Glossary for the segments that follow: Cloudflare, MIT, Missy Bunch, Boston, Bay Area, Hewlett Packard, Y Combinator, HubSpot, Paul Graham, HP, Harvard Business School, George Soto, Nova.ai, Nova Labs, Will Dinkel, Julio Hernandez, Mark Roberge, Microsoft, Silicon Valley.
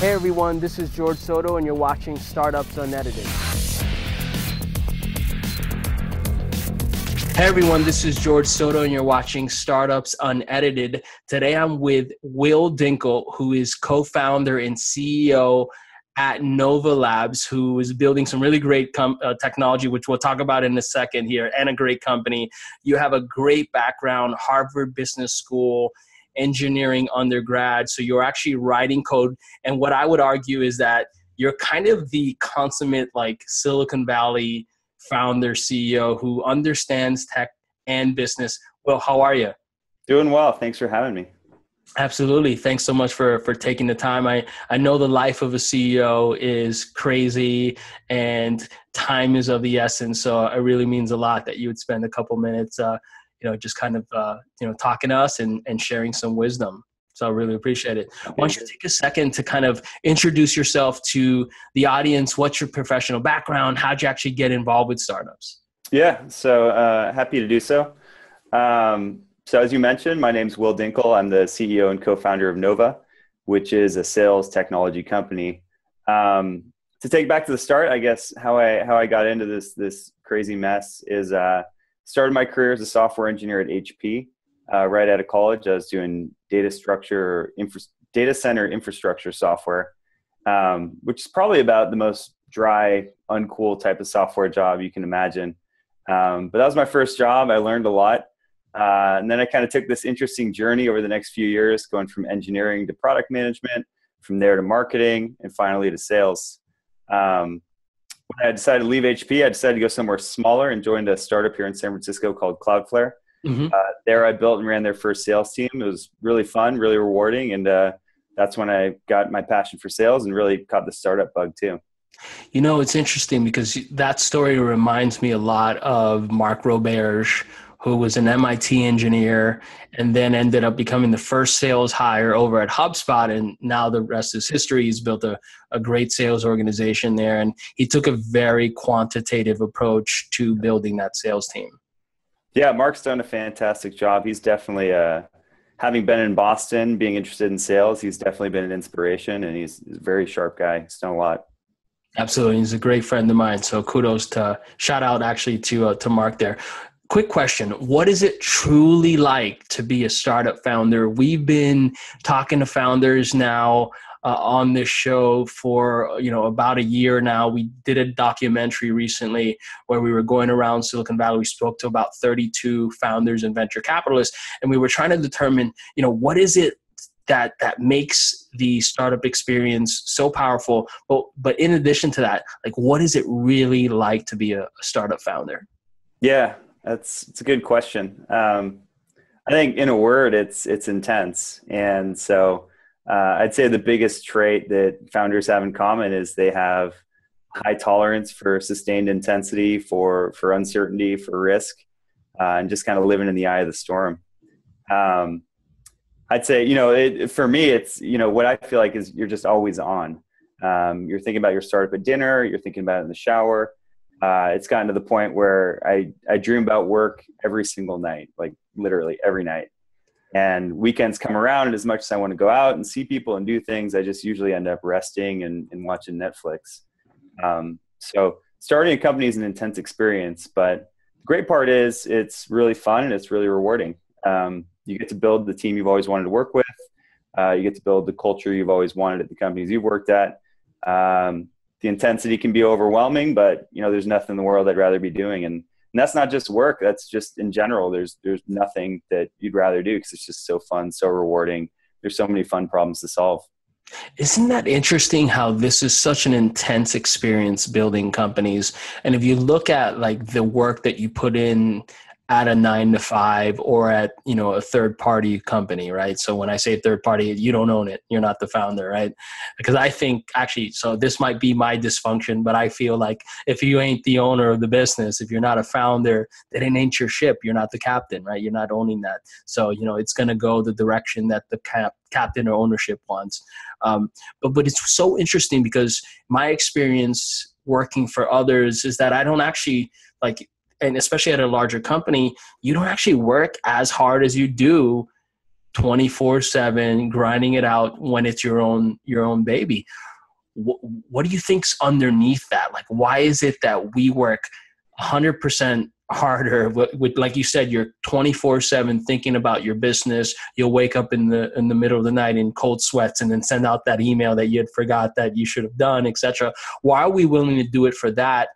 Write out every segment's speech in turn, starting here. Hey everyone, this is George Soto and you're watching Startups Unedited. Hey everyone, this is George Soto and you're watching Startups Unedited. Today I'm with Will Dinkel, who is co-founder and CEO at Nova Labs, who is building some really great technology, which we'll talk about in a second here, and a great company. You have a great background, Harvard Business School, engineering undergrad, so you're actually writing code. And what I would argue is that you're kind of the consummate like Silicon Valley founder, CEO who understands tech and business. Well, how are you? Doing well. Thanks for having me. Absolutely. Thanks so much for taking the time. I know the life of a CEO is crazy and time is of the essence. So it really means a lot that you would spend a couple minutes just kind of, talking to us and sharing some wisdom. So I really appreciate it. Why don't you take a second to kind of introduce yourself to the audience? What's your professional background? How'd you actually get involved with startups? Yeah, so happy to do so. So as you mentioned, my name's Will Dinkel. I'm the CEO and co-founder of Nova, which is a sales technology company. To take back to the start, I guess how I got into this crazy mess is started my career as a software engineer at HP. Right out of college, I was doing data center infrastructure software, which is probably about the most dry, uncool type of software job you can imagine. But that was my first job. I learned a lot. And then I kind of took this interesting journey over the next few years, going from engineering to product management, from there to marketing, and finally to sales. When I decided to leave HP, I decided to go somewhere smaller and joined a startup here in San Francisco called Cloudflare. Mm-hmm. There I built and ran their first sales team. It was really fun, really rewarding. And that's when I got my passion for sales and really caught the startup bug too. You know, it's interesting because that story reminds me a lot of Mark Roberge, who was an MIT engineer and then ended up becoming the first sales hire over at HubSpot. And now the rest is history. He's built a great sales organization there. And he took a very quantitative approach to building that sales team. Yeah, Mark's done a fantastic job. He's definitely, having been in Boston, being interested in sales, he's definitely been an inspiration, and he's a very sharp guy. He's done a lot. Absolutely. He's a great friend of mine. So kudos shout out to Mark there. Quick question. What is it truly like to be a startup founder? We've been talking to founders now on this show for, about a year now. We did a documentary recently where we were going around Silicon Valley. We spoke to about 32 founders and venture capitalists, and we were trying to determine, what is it that makes the startup experience so powerful? But in addition to that, like, what is it really like to be a startup founder? Yeah. It's a good question. I think in a word, it's intense. And so I'd say the biggest trait that founders have in common is they have high tolerance for sustained intensity, for uncertainty, for risk, and just kind of living in the eye of the storm. I'd say, for me, it's, what I feel like is you're just always on. You're thinking about your startup at dinner, you're thinking about it in the shower. It's gotten to the point where I dream about work every single night, like literally every night. And weekends come around, and as much as I want to go out and see people and do things, I just usually end up resting and watching Netflix. So starting a company is an intense experience, but the great part is it's really fun and it's really rewarding. You get to build the team you've always wanted to work with. You get to build the culture you've always wanted at the companies you've worked at. The intensity can be overwhelming, but there's nothing in the world I'd rather be doing. And that's not just work. That's just in general, there's nothing that you'd rather do because it's just so fun, so rewarding. There's so many fun problems to solve. Isn't that interesting how this is such an intense experience building companies? And if you look at like the work that you put in at a 9-to-5 or at, a third party company, right? So when I say third party, you don't own it. You're not the founder, right? Because I think actually, so this might be my dysfunction, but I feel like if you ain't the owner of the business, if you're not a founder, then it ain't your ship. You're not the captain, right? You're not owning that. So, it's going to go the direction that the captain or ownership wants. But it's so interesting because my experience working for others is that I don't actually like, and especially at a larger company, you don't actually work as hard as you do 24/7, grinding it out when it's your own baby. What do you think's underneath that? Like, why is it that we work 100% harder with, like you said, you're 24/7 thinking about your business. You'll wake up in the middle of the night in cold sweats and then send out that email that you had forgot that you should have done, etc. Why are we willing to do it for that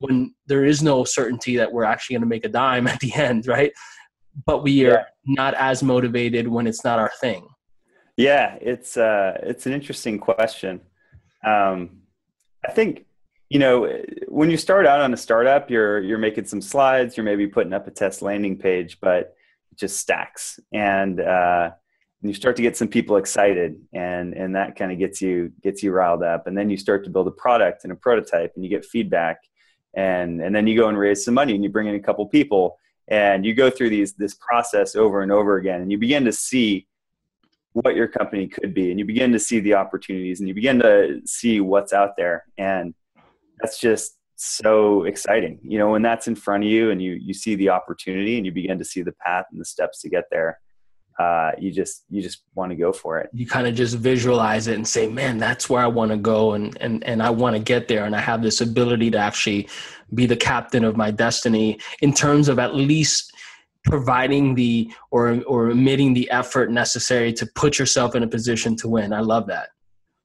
when there is no certainty that we're actually going to make a dime at the end, right? But we are not as motivated when it's not our thing. Yeah, it's an interesting question. I think, you know, when you start out on a startup, you're making some slides, you're maybe putting up a test landing page, but it just stacks, and you start to get some people excited, and that kind of gets you riled up, and then you start to build a product and a prototype, and you get feedback, and then you go and raise some money, and you bring in a couple people, and you go through this process over and over again, and you begin to see what your company could be, and you begin to see the opportunities, and you begin to see what's out there. And that's just so exciting. You know, when that's in front of you and you see the opportunity and you begin to see the path and the steps to get there, you just want to go for it. You kind of just visualize it and say, man, that's where I want to go. And I want to get there. And I have this ability to actually be the captain of my destiny in terms of at least providing or emitting the effort necessary to put yourself in a position to win. I love that.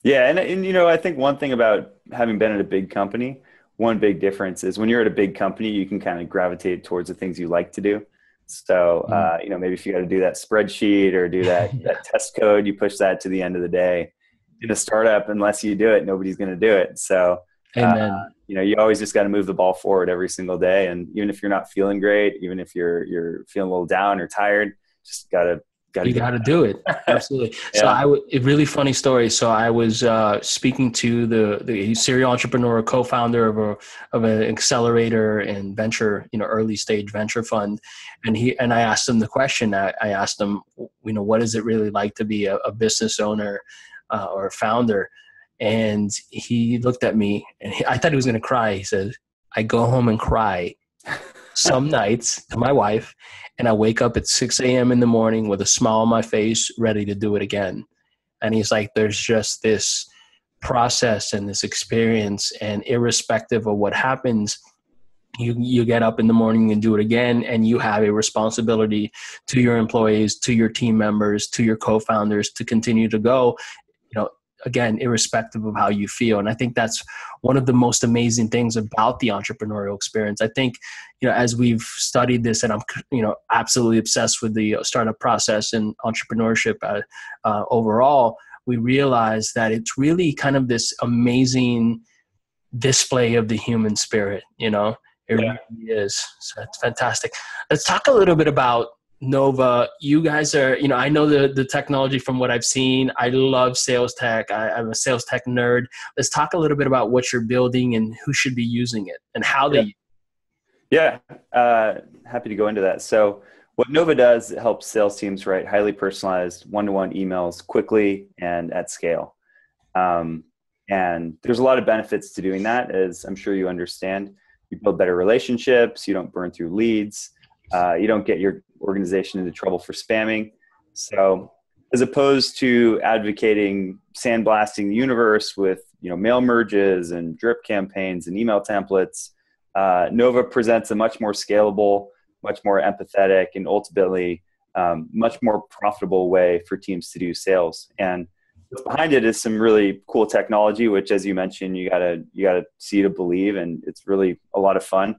Yeah. And, you know, I think one thing about having been at a big company, one big difference is when you're at a big company, you can kind of gravitate towards the things you like to do. So, you know, maybe if you got to do that spreadsheet or do that, that test code, you push that to the end of the day. In a startup, unless you do it, nobody's going to do it. So, you know, you always just got to move the ball forward every single day. And even if you're not feeling great, even if you're feeling a little down or tired, just got to do it. Absolutely. Yeah. So a really funny story. So I was speaking to the serial entrepreneur, co-founder of an accelerator and venture, you know, early stage venture fund. And I asked him the question. I asked him, you know, what is it really like to be a business owner or founder? And he looked at me and I thought he was going to cry. He said, I go home and cry some nights to my wife, and I wake up at 6 a.m. in the morning with a smile on my face, ready to do it again. And he's like, there's just this process and this experience, and irrespective of what happens, you get up in the morning and do it again, and you have a responsibility to your employees, to your team members, to your co-founders to continue to go, you know, again, irrespective of how you feel. And I think that's one of the most amazing things about the entrepreneurial experience. I think, you know, as we've studied this, and I'm, you know, absolutely obsessed with the startup process and entrepreneurship overall, we realize that it's really kind of this amazing display of the human spirit, you know, really is. So it's fantastic. Let's talk a little bit about Nova. You guys are, you know, I know the technology from what I've seen. I love sales tech. I'm a sales tech nerd. Let's talk a little bit about what you're building and who should be using it and how they. Yeah. Happy to go into that. So what Nova does, it helps sales teams write highly personalized one-to-one emails quickly and at scale. And there's a lot of benefits to doing that, as I'm sure you understand. You build better relationships. You don't burn through leads. You don't get your organization into trouble for spamming. So as opposed to advocating sandblasting the universe with, you know, mail merges and drip campaigns and email templates, Nova presents a much more scalable, much more empathetic, and ultimately much more profitable way for teams to do sales. And behind it is some really cool technology, which, as you mentioned, you gotta see to believe, and it's really a lot of fun.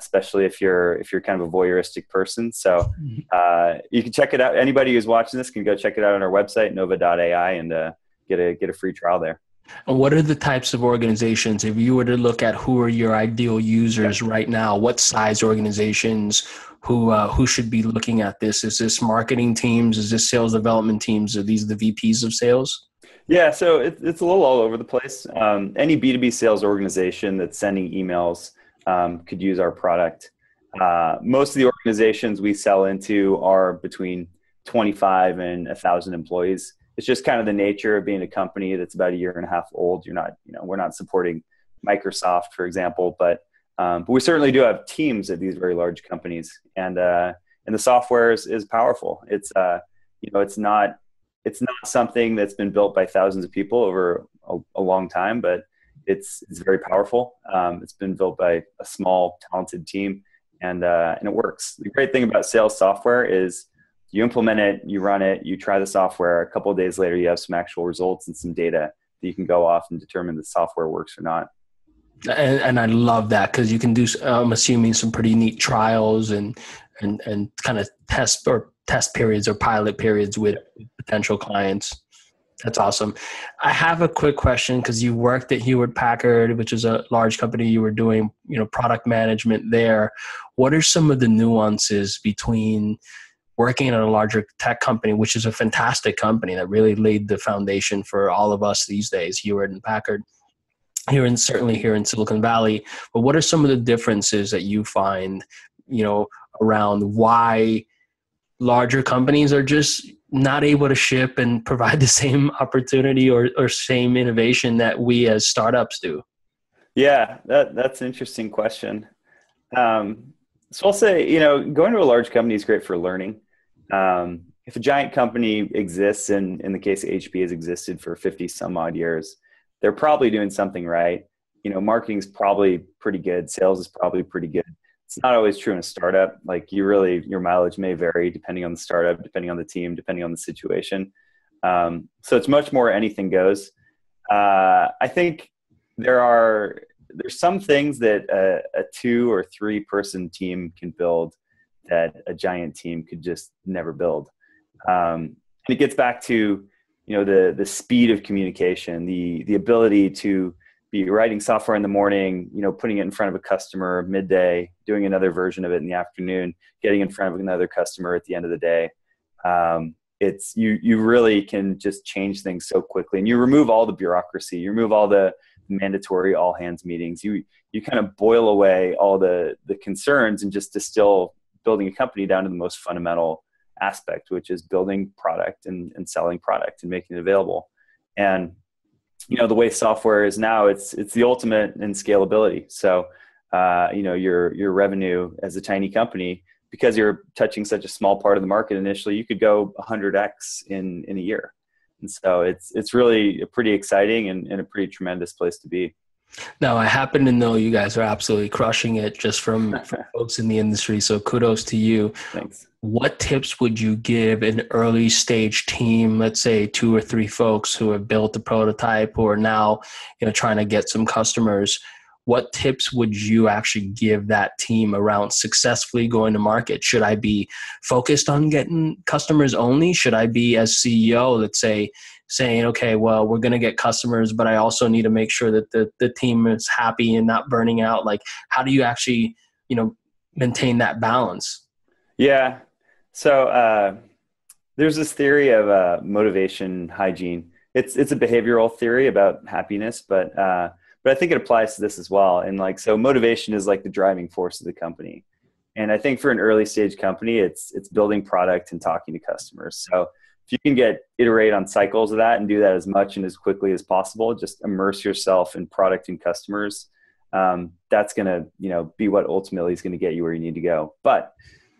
Especially if you're kind of a voyeuristic person. So you can check it out. Anybody who's watching this can go check it out on our website, Nova.ai, and get a free trial there. And what are the types of organizations, if you were to look at who are your ideal users right now, what size organizations, who should be looking at this? Is this marketing teams? Is this sales development teams? Are these the VPs of sales? Yeah, so it's a little all over the place. Any B2B sales organization that's sending emails could use our product. Most of the organizations we sell into are between 25 and 1,000 employees. It's just kind of the nature of being a company that's about a year and a half old. You're not, you know, we're not supporting Microsoft, for example, but we certainly do have teams at these very large companies. And the software is powerful. It's you know, it's not something that's been built by thousands of people over a long time, but it's very powerful. It's been built by a small, talented team, and it works. The great thing about sales software is you implement it, you run it, you try the software. A couple of days later, you have some actual results and some data that you can go off and determine the software works or not. And I love that, because you can do, I'm assuming, some pretty neat trials and kind of test periods or pilot periods with potential clients. That's awesome. I have a quick question, because you worked at Hewlett Packard, which is a large company. You were doing, you know, product management there. What are some of the nuances between working at a larger tech company, which is a fantastic company that really laid the foundation for all of us these days, Hewlett and Packard, certainly here in Silicon Valley, but what are some of the differences that you find, you know, around why larger companies are just not able to ship and provide the same opportunity or same innovation that we as startups do? Yeah, that's an interesting question. So I'll say, you know, going to a large company is great for learning. If a giant company exists, and in the case of HP has existed for 50 some odd years, they're probably doing something right. You know, marketing's probably pretty good. Sales is probably pretty good. It's not always true in a startup. Like, you really, your mileage may vary depending on the startup, depending on the team, depending on the situation. So it's much more anything goes. I think there's some things that a 2 or 3 person team can build that a giant team could just never build. And it gets back to, you know, the speed of communication, the ability to be writing software in the morning, you know, putting it in front of a customer midday, doing another version of it in the afternoon, getting in front of another customer at the end of the day. It's you really can just change things so quickly, and you remove all the bureaucracy, you remove all the mandatory all hands meetings. You kind of boil away all the concerns and just distill building a company down to the most fundamental aspect, which is building product and selling product and making it available. And, you know, the way software is now, it's the ultimate in scalability. So, you know, your revenue as a tiny company, because you're touching such a small part of the market initially, you could go 100x in a year. And so it's really a pretty exciting and a pretty tremendous place to be. Now, I happen to know you guys are absolutely crushing it, just from folks in the industry. So kudos to you. Thanks. What tips would you give an early stage team, let's say 2 or 3 folks who have built a prototype or now, you know, trying to get some customers? What tips would you actually give that team around successfully going to market? Should I be focused on getting customers only? Should I be, as CEO, let's say, saying, okay, well, we're going to get customers, but I also need to make sure that the team is happy and not burning out? Like, how do you actually, you know, maintain that balance? Yeah. So there's this theory of motivation hygiene. It's a behavioral theory about happiness, but I think it applies to this as well. And like, so motivation is like the driving force of the company. And I think for an early stage company, it's building product and talking to customers. So if you can iterate on cycles of that and do that as much and as quickly as possible, just immerse yourself in product and customers. That's going to, you know, be what ultimately is going to get you where you need to go. But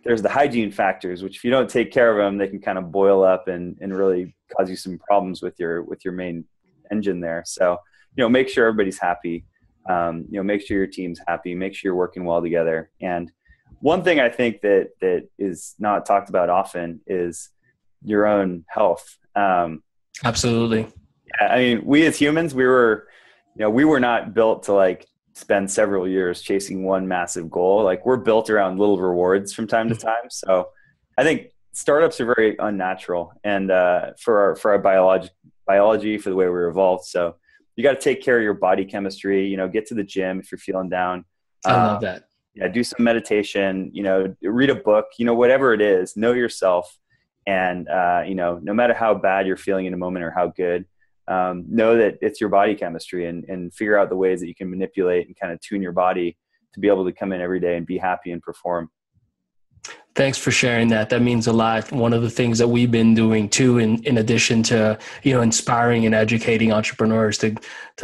there's the hygiene factors, which if you don't take care of them, they can kind of boil up and really cause you some problems with your main engine there. So, you know, make sure everybody's happy, you know, make sure your team's happy, make sure you're working well together. And one thing I think that is not talked about often is your own health. Absolutely. Yeah, I mean, we as humans, we were not built to like spend several years chasing one massive goal. Like, we're built around little rewards from time to time. So I think startups are very unnatural, and for our biology, for the way we were evolved. So you got to take care of your body chemistry, you know, get to the gym if you're feeling down. I love that. Yeah. Do some meditation, you know, read a book, you know, whatever it is, know yourself. And, you know, no matter how bad you're feeling in a moment or how good, know that it's your body chemistry, and figure out the ways that you can manipulate and kind of tune your body to be able to come in every day and be happy and perform. Thanks for sharing that. That means a lot. One of the things that we've been doing too, in addition to, you know, inspiring and educating entrepreneurs to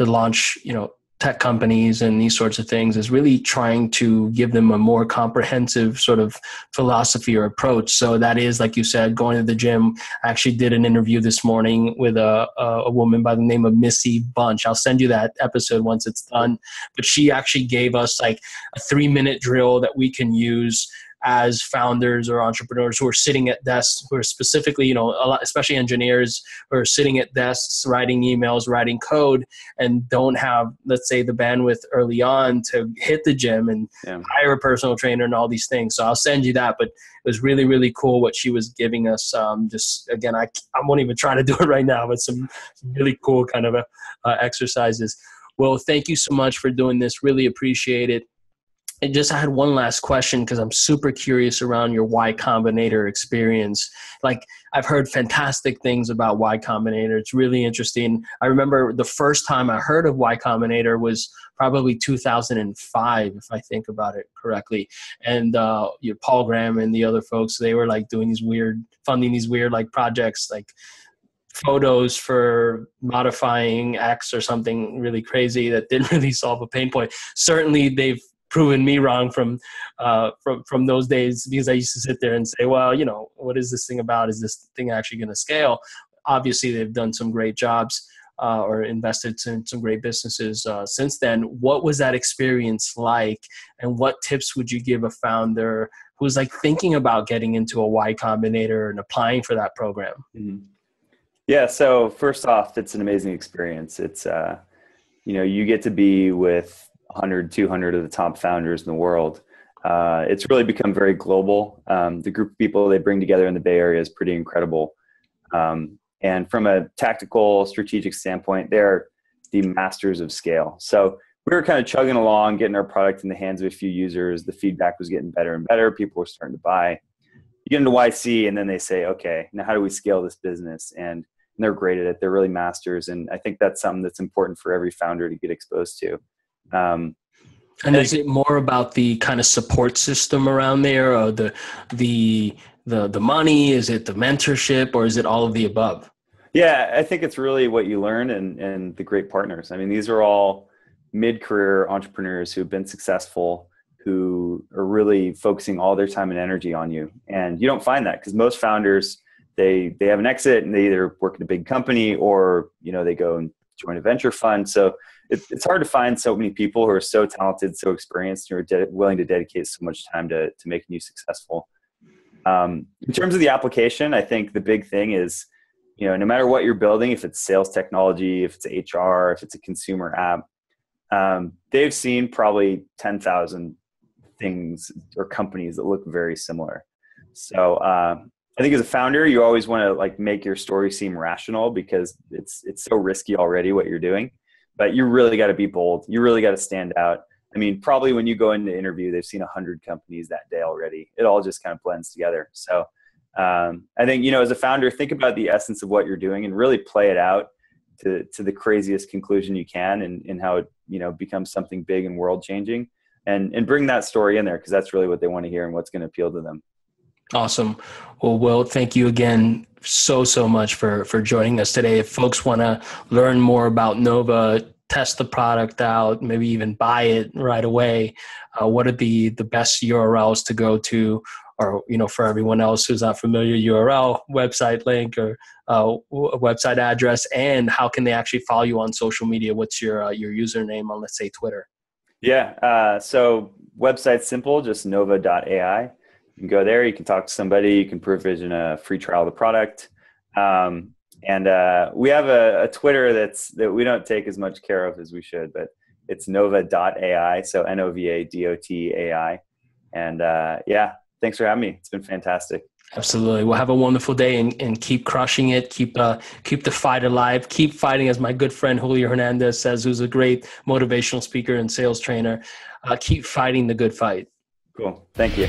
launch, you know, tech companies and these sorts of things is really trying to give them a more comprehensive sort of philosophy or approach. So that is, like you said, going to the gym. I actually did an interview this morning with a woman by the name of Missy Bunch. I'll send you that episode once it's done. But she actually gave us like a 3-minute drill that we can use as founders or entrepreneurs who are sitting at desks, who are specifically, you know, a lot, especially engineers who are sitting at desks, writing emails, writing code, and don't have, let's say, the bandwidth early on to hit the gym and hire a personal trainer and all these things. So I'll send you that. But it was really, really cool what she was giving us. Just again, I won't even try to do it right now, but some really cool kind of exercises. Well, thank you so much for doing this. Really appreciate it. And just, I had one last question because I'm super curious around your Y Combinator experience. Like, I've heard fantastic things about Y Combinator. It's really interesting. I remember the first time I heard of Y Combinator was probably 2005, if I think about it correctly. And you know, Paul Graham and the other folks, they were like doing these weird, funding these weird like projects, like photos for modifying X or something really crazy that didn't really solve a pain point. Certainly they've proven me wrong from those days, because I used to sit there and say, well, you know, what is this thing about? Is this thing actually going to scale? Obviously, they've done some great jobs or invested in some great businesses since then. What was that experience like? And what tips would you give a founder who's like thinking about getting into a Y Combinator and applying for that program? Mm-hmm. Yeah. So first off, it's an amazing experience. It's, you know, you get to be with 100, 200 of the top founders in the world. It's really become very global. The group of people they bring together in the Bay Area is pretty incredible. And from a tactical, strategic standpoint, they're the masters of scale. So we were kind of chugging along, getting our product in the hands of a few users. The feedback was getting better and better. People were starting to buy. You get into YC, and then they say, okay, now how do we scale this business? And they're great at it. They're really masters. And I think that's something that's important for every founder to get exposed to. And is it more about the kind of support system around there, or the money? Is it the mentorship, or is it all of the above? Yeah, I think it's really what you learn and the great partners. I mean, these are all mid-career entrepreneurs who've been successful, who are really focusing all their time and energy on you. And you don't find that, because most founders, they have an exit and they either work at a big company or, you know, they go and join a venture fund. So it's hard to find so many people who are so talented, so experienced, who are willing to dedicate so much time to making you successful. In terms of the application, I think the big thing is, you know, no matter what you're building, if it's sales technology, if it's HR, if it's a consumer app, they've seen probably 10,000 things or companies that look very similar. So I think as a founder, you always want to like make your story seem rational, because it's so risky already what you're doing. But you really got to be bold. You really got to stand out. I mean, probably when you go into the interview, they've seen 100 companies that day already. It all just kind of blends together. So I think, you know, as a founder, think about the essence of what you're doing and really play it out to the craziest conclusion you can, and how it, you know, becomes something big and world changing, and bring that story in there, because that's really what they want to hear and what's going to appeal to them. Awesome. Well, Will, thank you again so much for joining us today. If folks want to learn more about Nova, test the product out, maybe even buy it right away, what are the best URLs to go to? Or, you know, for everyone else who's not familiar, URL, website link, or website address, and how can they actually follow you on social media? What's your username on, let's say, Twitter? Yeah. So website's simple, just Nova.ai. You can go there, you can talk to somebody, you can provision a free trial of the product. And we have a Twitter that we don't take as much care of as we should, but it's Nova.ai. So Nova.ai. And yeah, thanks for having me. It's been fantastic. Absolutely. Well, have a wonderful day, and keep crushing it. Keep the fight alive. Keep fighting, as my good friend Julio Hernandez says, who's a great motivational speaker and sales trainer. Keep fighting the good fight. Cool. Thank you.